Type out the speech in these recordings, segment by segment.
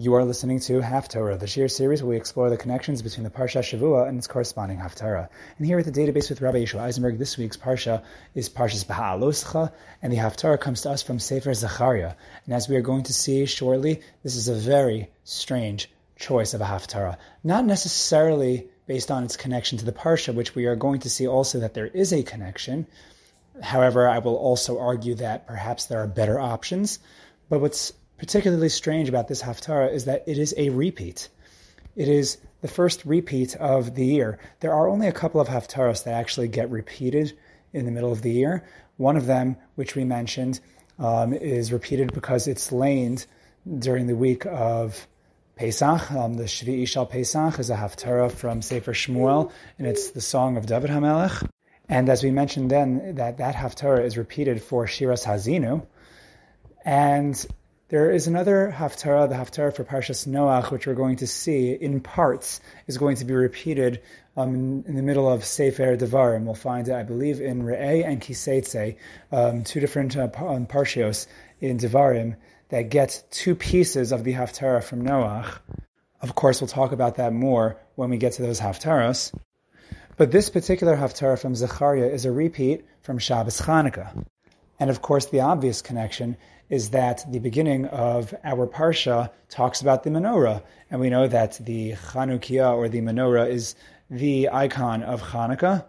You are listening to Haftarah, the Shir series where we explore the connections between the Parsha Shavuah and its corresponding Haftarah. And here at the database with Rabbi Yeshua Eisenberg, this week's Parsha is Parsha B'ha'aloscha, and the Haftarah comes to us from Sefer Zechariah. And as we are going to see shortly, this is a very strange choice of a Haftarah. Not necessarily based on its connection to the Parsha, which we are going to see also that there is a connection. However, I will also argue that perhaps there are better options. But what's particularly strange about this Haftarah is that it is a repeat. It is the first repeat of the year. There are only a couple of Haftarahs that actually get repeated in the middle of the year. One of them, which we mentioned, is repeated because it's laned during the week of Pesach. The Shvi'i Shal Pesach is a Haftarah from Sefer Shmuel, and it's the Song of David HaMelech. And as we mentioned then, that Haftarah is repeated for Shiraz Hazinu. And there is another Haftarah, the Haftarah for Parshas Noach, which we're going to see in parts, is going to be repeated in the middle of Sefer Devarim. We'll find it, I believe, in Re'eh and Kiseitse, two different Parshios in Devarim that get two pieces of the Haftarah from Noach. Of course, we'll talk about that more when we get to those Haftarahs. But this particular Haftarah from Zechariah is a repeat from Shabbos Chanukah. And of course, the obvious connection is that the beginning of our Parsha talks about the menorah. And we know that the Hanukkiah, or the menorah, is the icon of Hanukkah.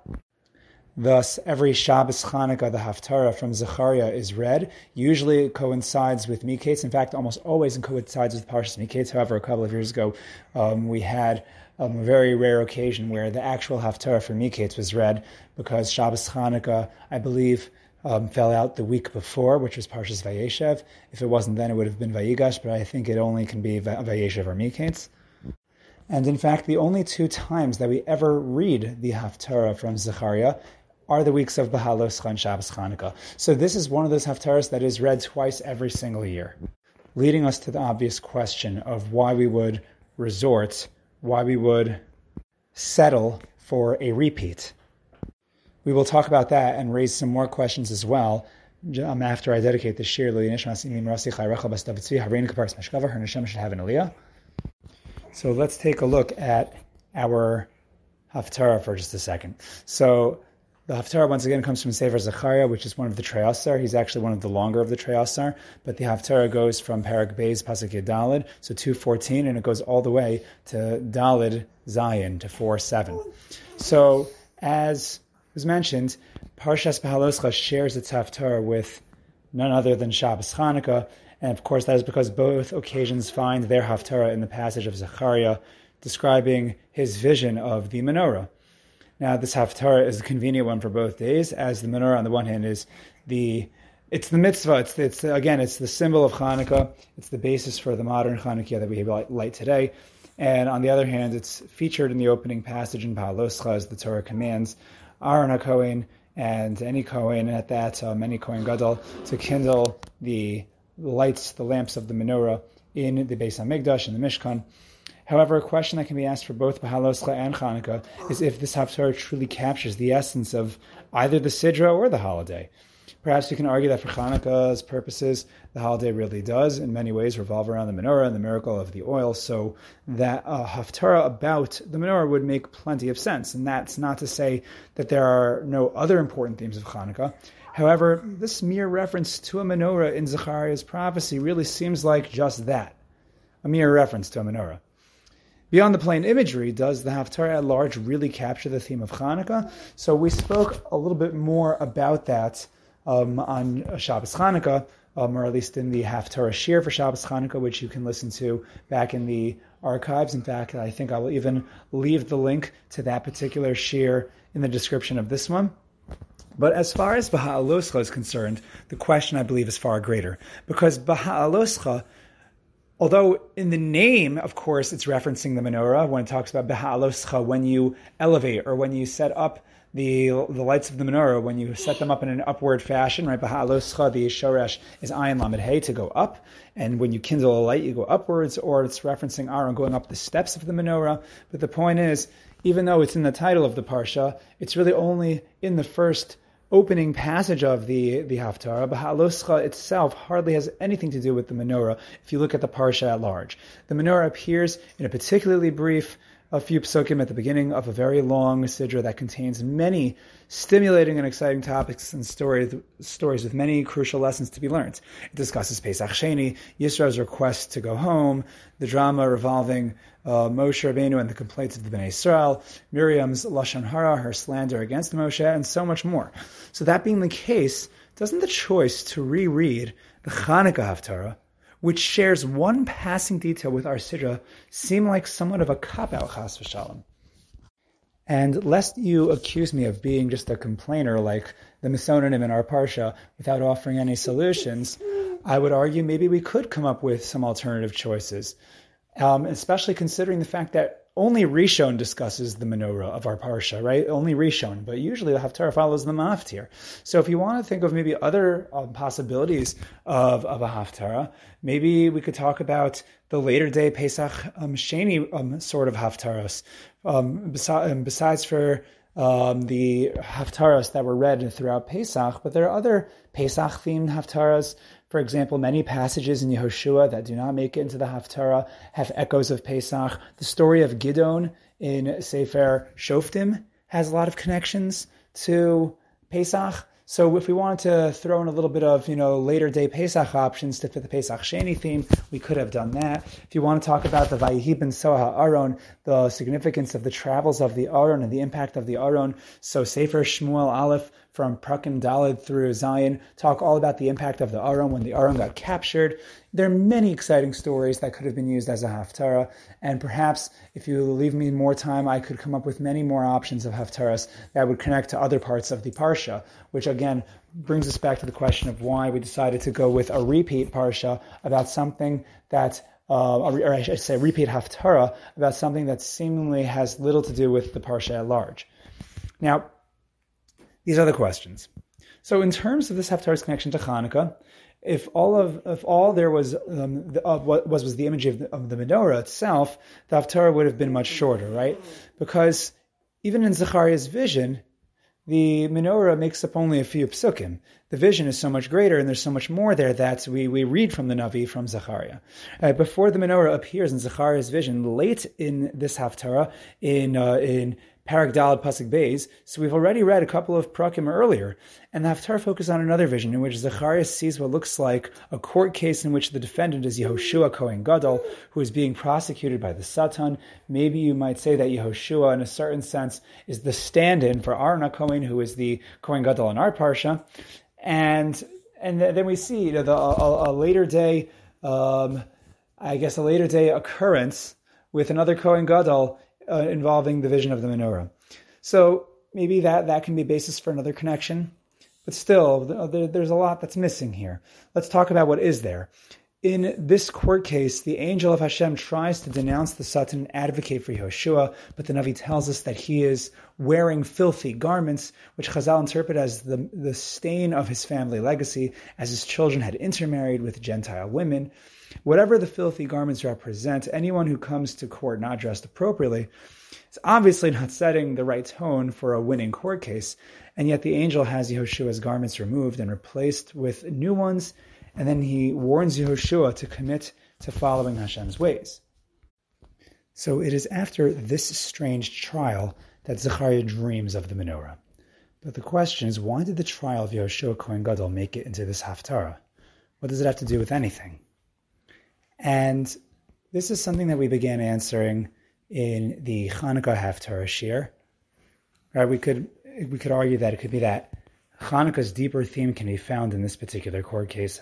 Thus, every Shabbos Chanukah, the Haftarah from Zechariah is read. Usually it coincides with Miketz. In fact, almost always it coincides with Parshas Miketz. However, a couple of years ago, we had a very rare occasion where the actual Haftarah for Miketz was read because Shabbos Chanukah, I believe, fell out the week before, which was Parshas Vayeshev. If it wasn't then, it would have been Vayigash, but I think it only can be Vayeshev or Miketz. And in fact, the only two times that we ever read the Haftarah from Zechariah are the weeks of B'ha'aloscha and Shabbos Chanukah. So this is one of those Haftarahs that is read twice every single year, leading us to the obvious question of why we would settle for a repeat. We will talk about that and raise some more questions as well after I dedicate this shir. So let's take a look at our Haftarah for just a second. So the Haftarah once again comes from Sefer Zechariah, which is one of the Treyasar. He's actually one of the longer of the Treyasar, but the Haftarah goes from Parak Bez, Pasuk Yedalid, so 2:14, and it goes all the way to Dalid Zion, to 4:7. So as was mentioned, Parshas B'ha'aloscha shares its Haftarah with none other than Shabbos Chanukah, and of course that is because both occasions find their Haftarah in the passage of Zechariah describing his vision of the menorah. Now this Haftarah is a convenient one for both days, as the menorah on the one hand is the mitzvah, it's the symbol of Chanukah, it's the basis for the modern Hanukkiah that we light today, and on the other hand it's featured in the opening passage in B'ha'aloscha as the Torah commands Aaron HaKohen and any Kohen at that, any Kohen Gadol, to kindle the lights, the lamps of the menorah in the Beis HaMikdash, in the Mishkan. However, a question that can be asked for both B'ha'aloscha and Chanukah is if this Haftarah truly captures the essence of either the Sidra or the holiday. Perhaps we can argue that for Chanukah's purposes, the holiday really does, in many ways, revolve around the menorah and the miracle of the oil, so that a Haftarah about the menorah would make plenty of sense. And that's not to say that there are no other important themes of Chanukah. However, this mere reference to a menorah in Zechariah's prophecy really seems like just that, a mere reference to a menorah. Beyond the plain imagery, does the Haftarah at large really capture the theme of Chanukah? So we spoke a little bit more about that on Shabbos Chanukah, or at least in the Haftarah Shir for Shabbos Chanukah, which you can listen to back in the archives. In fact, I think I'll even leave the link to that particular Shir in the description of this one. But as far as B'ha'aloscha is concerned, the question, I believe, is far greater. Because B'ha'aloscha, although in the name, of course, it's referencing the menorah, when it talks about B'ha'aloscha, when you elevate or when you set up the lights of the menorah, when you set them up in an upward fashion, right? B'ha'aloscha, the shoresh is ayin lamed hey, to go up, and when you kindle a light, you go upwards, or it's referencing Aaron going up the steps of the menorah. But the point is, even though it's in the title of the parsha, it's really only in the first opening passage of the Haftarah, B'ha'aloscha itself hardly has anything to do with the menorah if you look at the Parsha at large. The menorah appears in a particularly brief, a few psukim at the beginning of a very long sidra that contains many stimulating and exciting topics and stories with many crucial lessons to be learned. It discusses Pesach Sheni, Yisrael's request to go home, the drama revolving Moshe Rabbeinu and the complaints of the Bnei Yisrael, Miriam's Lashon Hara, her slander against Moshe, and so much more. So that being the case, doesn't the choice to reread the Chanukah Haftarah, which shares one passing detail with our sidra, seem like somewhat of a cop-out, chas v'shalom? And lest you accuse me of being just a complainer like the misononym in our parsha without offering any solutions, I would argue maybe we could come up with some alternative choices, especially considering the fact that only Rishon discusses the menorah of our parsha, right? Only Rishon, but usually the Haftarah follows the Maftir. So if you want to think of maybe other possibilities of a Haftarah, maybe we could talk about the later day Pesach Sheni sort of Haftarahs, besides for the Haftarahs that were read throughout Pesach, but there are other Pesach-themed Haftarahs. For example, many passages in Yehoshua that do not make it into the Haftarah have echoes of Pesach. The story of Gidon in Sefer Shoftim has a lot of connections to Pesach. So if we wanted to throw in a little bit of, later day Pesach options to fit the Pesach Sheni theme, we could have done that. If you want to talk about the Vayihi ben Soha Aron, the significance of the travels of the Aron and the impact of the Aron, so Sefer Shmuel Aleph from Prakim Daled through Zion talk all about the impact of the Aron when the Aron got captured. There are many exciting stories that could have been used as a Haftarah, and perhaps if you leave me more time, I could come up with many more options of Haftarahs that would connect to other parts of the Parsha, which again brings us back to the question of why we decided to go with a repeat Parsha about something that, or I should say repeat Haftarah about something that seemingly has little to do with the Parsha at large. Now, these are the questions. So in terms of this Haftarah's connection to Hanukkah, If all there was the image of the menorah itself, the Haftarah would have been much shorter, right? Because even in Zechariah's vision, the menorah makes up only a few psukim. The vision is so much greater, and there's so much more there that we read from the Navi, from Zechariah. Before the menorah appears in Zechariah's vision, late in this Haftarah, in Parak Daled Pasuk Bez, so we've already read a couple of prakim earlier, and the Haftarah focuses on another vision in which Zechariah sees what looks like a court case in which the defendant is Yehoshua Kohen Gadol, who is being prosecuted by the Satan. Maybe you might say that Yehoshua, in a certain sense, is the stand-in for Aaron HaKohen, who is the Kohen Gadol in our Parsha, and then we see a later day occurrence with another Kohen Gadol involving the vision of the menorah. So maybe that can be basis for another connection, but still, there's a lot that's missing here. Let's talk about what is there. In this court case, the angel of Hashem tries to denounce the Satan and advocate for Yehoshua, but the Navi tells us that he is wearing filthy garments, which Chazal interpret as the stain of his family legacy, as his children had intermarried with Gentile women. Whatever the filthy garments represent, anyone who comes to court not dressed appropriately is obviously not setting the right tone for a winning court case, and yet the angel has Yehoshua's garments removed and replaced with new ones, and then he warns Yehoshua to commit to following Hashem's ways. So it is after this strange trial that Zechariah dreams of the menorah. But the question is, why did the trial of Yehoshua Kohen Gadol make it into this Haftarah? What does it have to do with anything? And this is something that we began answering in the Chanukah Haftarah Shir. Right? We could argue that it could be that Chanukah's deeper theme can be found in this particular court case,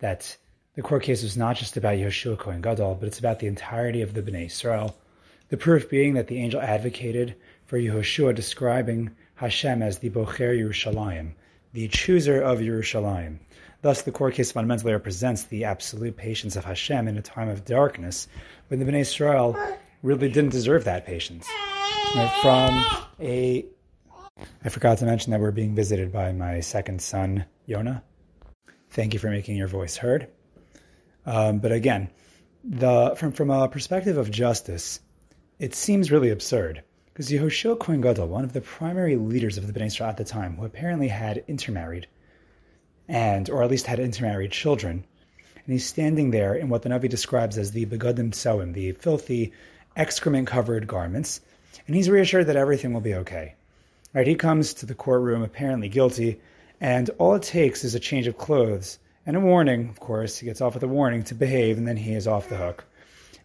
that the court case was not just about Yehoshua Kohen Gadol, but it's about the entirety of the Bnei Yisrael. The proof being that the angel advocated for Yehoshua, describing Hashem as the Bocher Yerushalayim, the chooser of Yerushalayim. Thus, the court case fundamentally represents the absolute patience of Hashem in a time of darkness, when the Bnei Yisrael really didn't deserve that patience. I forgot to mention that we're being visited by my second son, Yonah. Thank you for making your voice heard. But again, from a perspective of justice, it seems really absurd Because Yehoshua Kohen Gadol, one of the primary leaders of the Bnei Yisrael at the time, who apparently had intermarried, or at least had intermarried children, and he's standing there in what the Navi describes as the begadim tsoim, the filthy, excrement-covered garments, and he's reassured that everything will be okay. Right? He comes to the courtroom apparently guilty, and all it takes is a change of clothes and a warning. Of course, he gets off with a warning to behave, and then he is off the hook.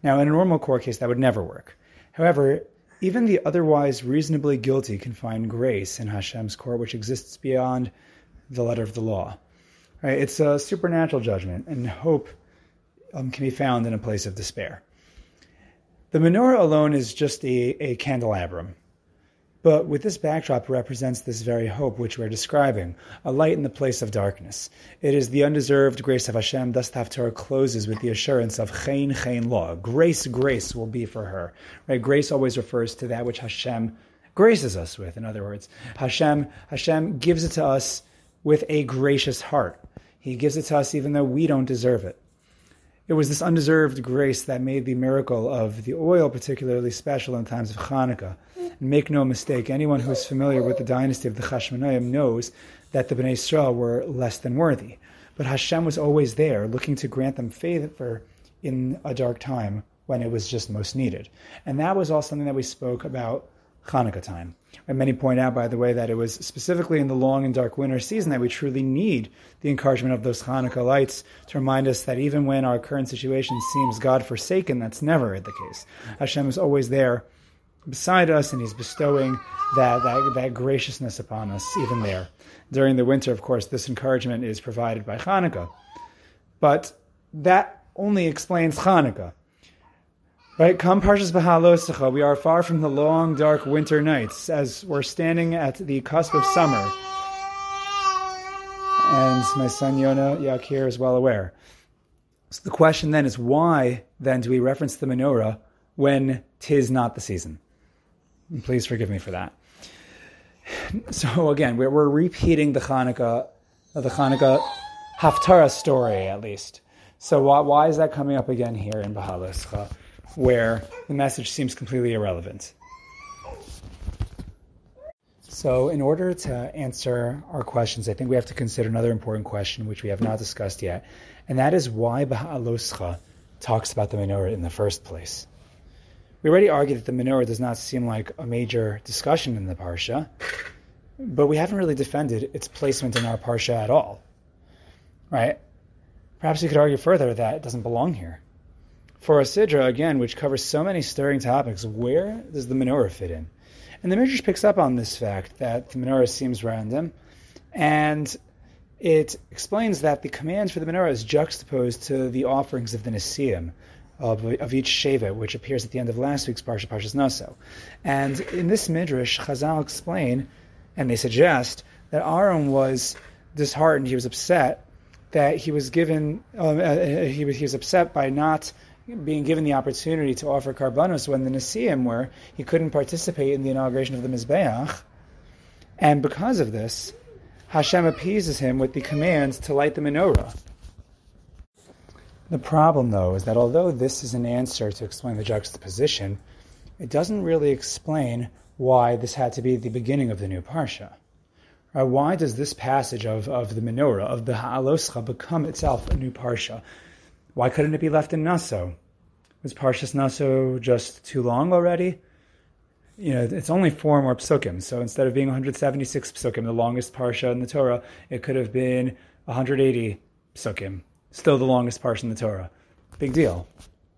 Now, in a normal court case, that would never work. However, even the otherwise reasonably guilty can find grace in Hashem's court, which exists beyond the letter of the law. Right? It's a supernatural judgment, and hope can be found in a place of despair. The menorah alone is just a candelabrum, but with this backdrop represents this very hope which we're describing, a light in the place of darkness. It is the undeserved grace of Hashem. Thus the Haftarah closes with the assurance of Chein Chein Lo. Grace, grace will be for her. Right? Grace always refers to that which Hashem graces us with. In other words, Hashem gives it to us with a gracious heart. He gives it to us even though we don't deserve it. It was this undeserved grace that made the miracle of the oil particularly special in times of Chanukah. And make no mistake, anyone who is familiar with the dynasty of the Chashmonaim knows that the Bnei Yisrael were less than worthy. But Hashem was always there, looking to grant them favor in a dark time when it was just most needed. And that was all something that we spoke about Chanukah time. And many point out, by the way, that it was specifically in the long and dark winter season that we truly need the encouragement of those Chanukah lights to remind us that even when our current situation seems God-forsaken, that's never the case. Hashem is always there beside us, and He's bestowing that graciousness upon us even there. During the winter, of course, this encouragement is provided by Chanukah. But that only explains Chanukah. Right, come Parshas B'ha'aloscha, we are far from the long, dark winter nights as we're standing at the cusp of summer. And my son Yonah Yakir is well aware. So the question then is, why then do we reference the menorah when 'tis not the season? And please forgive me for that. So again, we're repeating the Chanukah Haftarah story, at least. So why is that coming up again here in B'ha'aloscha, where the message seems completely irrelevant? So in order to answer our questions, I think we have to consider another important question which we have not discussed yet, and that is why B'ha'aloscha talks about the menorah in the first place. We already argued that the menorah does not seem like a major discussion in the Parsha, but we haven't really defended its placement in our Parsha at all. Right? Perhaps you could argue further that it doesn't belong here. For a sidra, again, which covers so many stirring topics, where does the menorah fit in? And the Midrash picks up on this fact that the menorah seems random, and it explains that the command for the menorah is juxtaposed to the offerings of the Nesiim, of each Sheva, which appears at the end of last week's Parsha, Parshas Naso. And in this Midrash, Chazal explain, and they suggest, that Aaron was disheartened, he was upset, that he was given, he was upset by not being given the opportunity to offer karbanos when the Nesiim were, he couldn't participate in the inauguration of the Mizbeach. And because of this, Hashem appeases him with the command to light the menorah. The problem, though, is that although this is an answer to explain the juxtaposition, it doesn't really explain why this had to be the beginning of the new Parsha. Right? Why does this passage of the menorah, of the B'ha'aloscha, become itself a new Parsha? Why couldn't it be left in Naso? Was Parshas Naso just too long already? You know, it's only 4 more psukim, so instead of being 176 psukim, the longest Parsha in the Torah, it could have been 180 psukim, still the longest Parsha in the Torah. Big deal.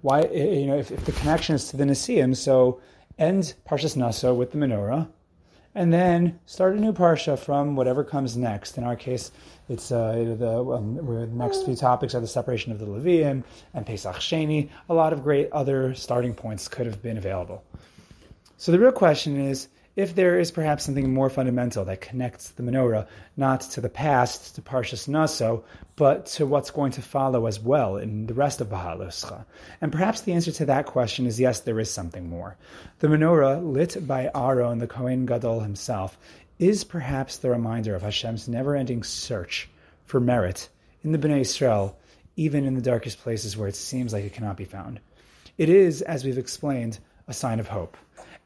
Why, you know, if the connection is to the Nesiim, so end Parshas Naso with the menorah, and then start a new Parsha from whatever comes next. In our case, it's the next few topics are the separation of the Levium and Pesach Sheni. A lot of great other starting points could have been available. So the real question is, if there is perhaps something more fundamental that connects the menorah, not to the past, to Parshas Naso, but to what's going to follow as well in the rest of B'ha'aloscha. And perhaps the answer to that question is yes, there is something more. The menorah, lit by Aaron, the Kohen Gadol himself, is perhaps the reminder of Hashem's never-ending search for merit in the Bnei Yisrael, even in the darkest places where it seems like it cannot be found. It is, as we've explained, a sign of hope.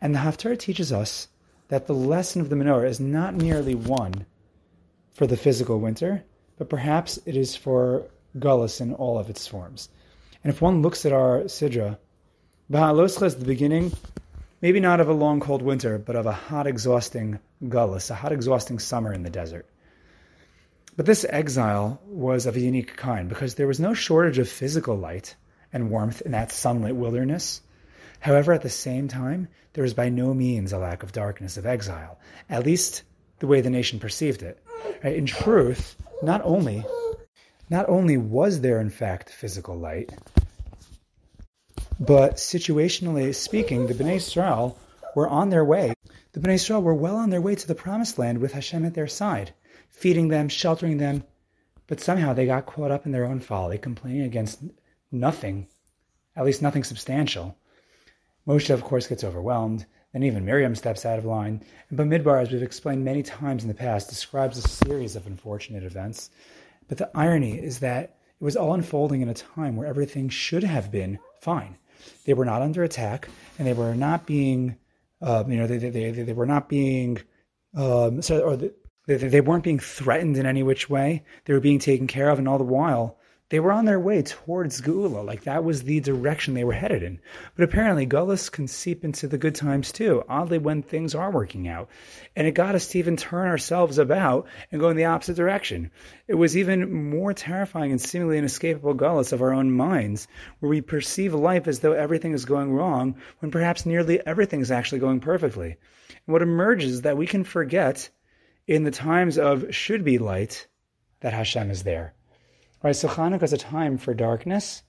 And the Haftarah teaches us that the lesson of the menorah is not merely one for the physical winter, but perhaps it is for galus in all of its forms. And if one looks at our sidra, B'ha'aloscha is the beginning, maybe not of a long cold winter, but of a hot exhausting galus, a hot exhausting summer in the desert. But this exile was of a unique kind because there was no shortage of physical light and warmth in that sunlit wilderness. However, at the same time, there was by no means a lack of darkness of exile, at least the way the nation perceived it. Right? In truth, not only was there, in fact, physical light, but situationally speaking, the Bnei Yisrael were on their way. The Bnei Yisrael were well on their way to the Promised Land with Hashem at their side, feeding them, sheltering them, but somehow they got caught up in their own folly, complaining against nothing, at least nothing substantial. Moshe, of course, gets overwhelmed, and even Miriam steps out of line. And Bamidbar, as we've explained many times in the past, describes a series of unfortunate events. But the irony is that it was all unfolding in a time where everything should have been fine. They were not under attack, and they were not being, they weren't being threatened in any which way. They were being taken care of, and all the while, they were on their way towards Geula. Like, that was the direction they were headed in. But apparently, galus can seep into the good times, too, oddly when things are working out. And it got us to even turn ourselves about and go in the opposite direction. It was even more terrifying and seemingly inescapable galus of our own minds, where we perceive life as though everything is going wrong, when perhaps nearly everything is actually going perfectly. And what emerges is that we can forget, in the times of should-be light, that Hashem is there. Right, so Chanukah is a time for darkness,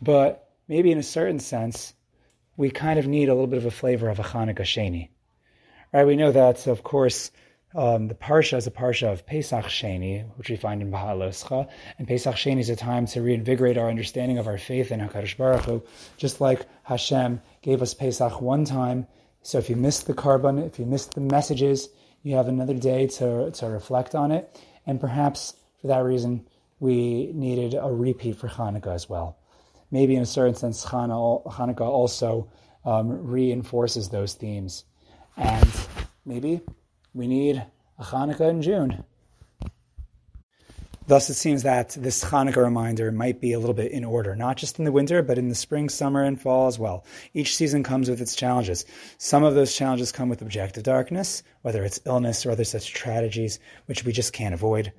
but maybe in a certain sense, we kind of need a little bit of a flavor of a Chanukah Sheni. Right, we know that, so of course, the Parsha is a Parsha of Pesach Sheni, which we find in B'ha'aloscha, and Pesach Sheni is a time to reinvigorate our understanding of our faith in HaKadosh Baruch Hu, just like Hashem gave us Pesach one time. So if you missed the Karban, if you missed the messages, you have another day to reflect on it, and perhaps for that reason, we needed a repeat for Chanukah as well. Maybe in a certain sense, Chanukah also reinforces those themes. And maybe we need a Chanukah in June. Thus, it seems that this Chanukah reminder might be a little bit in order, not just in the winter, but in the spring, summer, and fall as well. Each season comes with its challenges. Some of those challenges come with objective darkness, whether it's illness or other such tragedies, which we just can't avoid.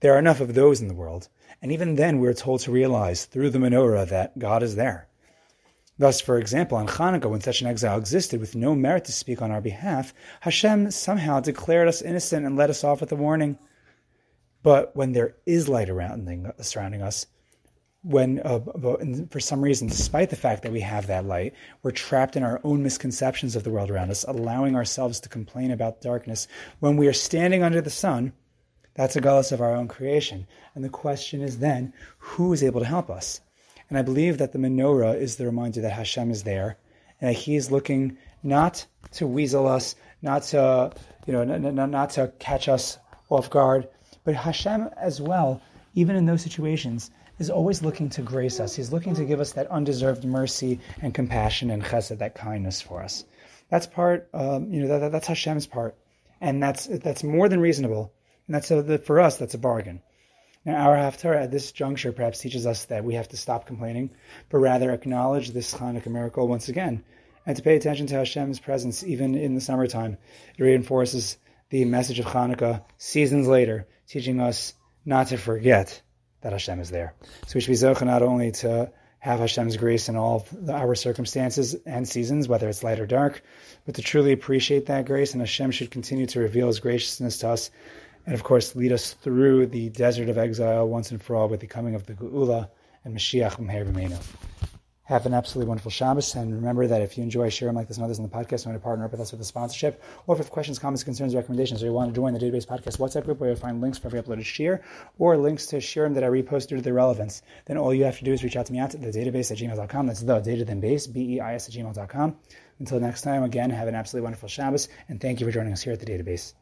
There are enough of those in the world, and even then we're told to realize through the menorah that God is there. Thus, for example, on Chanukah, when such an exile existed with no merit to speak on our behalf, Hashem somehow declared us innocent and let us off with a warning. But when there is light surrounding us, when for some reason, despite the fact that we have that light, we're trapped in our own misconceptions of the world around us, allowing ourselves to complain about darkness. When we are standing under the sun, that's a galus of our own creation. And the question is then, who is able to help us? And I believe that the menorah is the reminder that Hashem is there and that He is looking not to weasel us, not to catch us off guard, but Hashem as well, even in those situations, is always looking to grace us. He's looking to give us that undeserved mercy and compassion and chesed, that kindness for us. That's part, that's Hashem's part, and that's more than reasonable. And for us, that's a bargain. Now, our Haftarah at this juncture perhaps teaches us that we have to stop complaining, but rather acknowledge this Chanukah miracle once again, and to pay attention to Hashem's presence even in the summertime. It reinforces the message of Chanukah seasons later, teaching us not to forget that Hashem is there. So we should be zocheh not only to have Hashem's grace in all our circumstances and seasons, whether it's light or dark, but to truly appreciate that grace, and Hashem should continue to reveal His graciousness to us, and of course, lead us through the desert of exile once and for all with the coming of the Geula and Mashiach Meher B'meinu. Have an absolutely wonderful Shabbos, and remember that if you enjoy sharing like this and others in the podcast, you want to partner up with us with a sponsorship, or if you have questions, comments, concerns, recommendations, or you want to join the Database Podcast WhatsApp group where you'll find links for every uploaded shir, or links to shirim that I repost due to their relevance, then all you have to do is reach out to me at thedatabase@gmail.com. That's the data then base, BEIS@gmail.com. Until next time, again, have an absolutely wonderful Shabbos, and thank you for joining us here at the Database.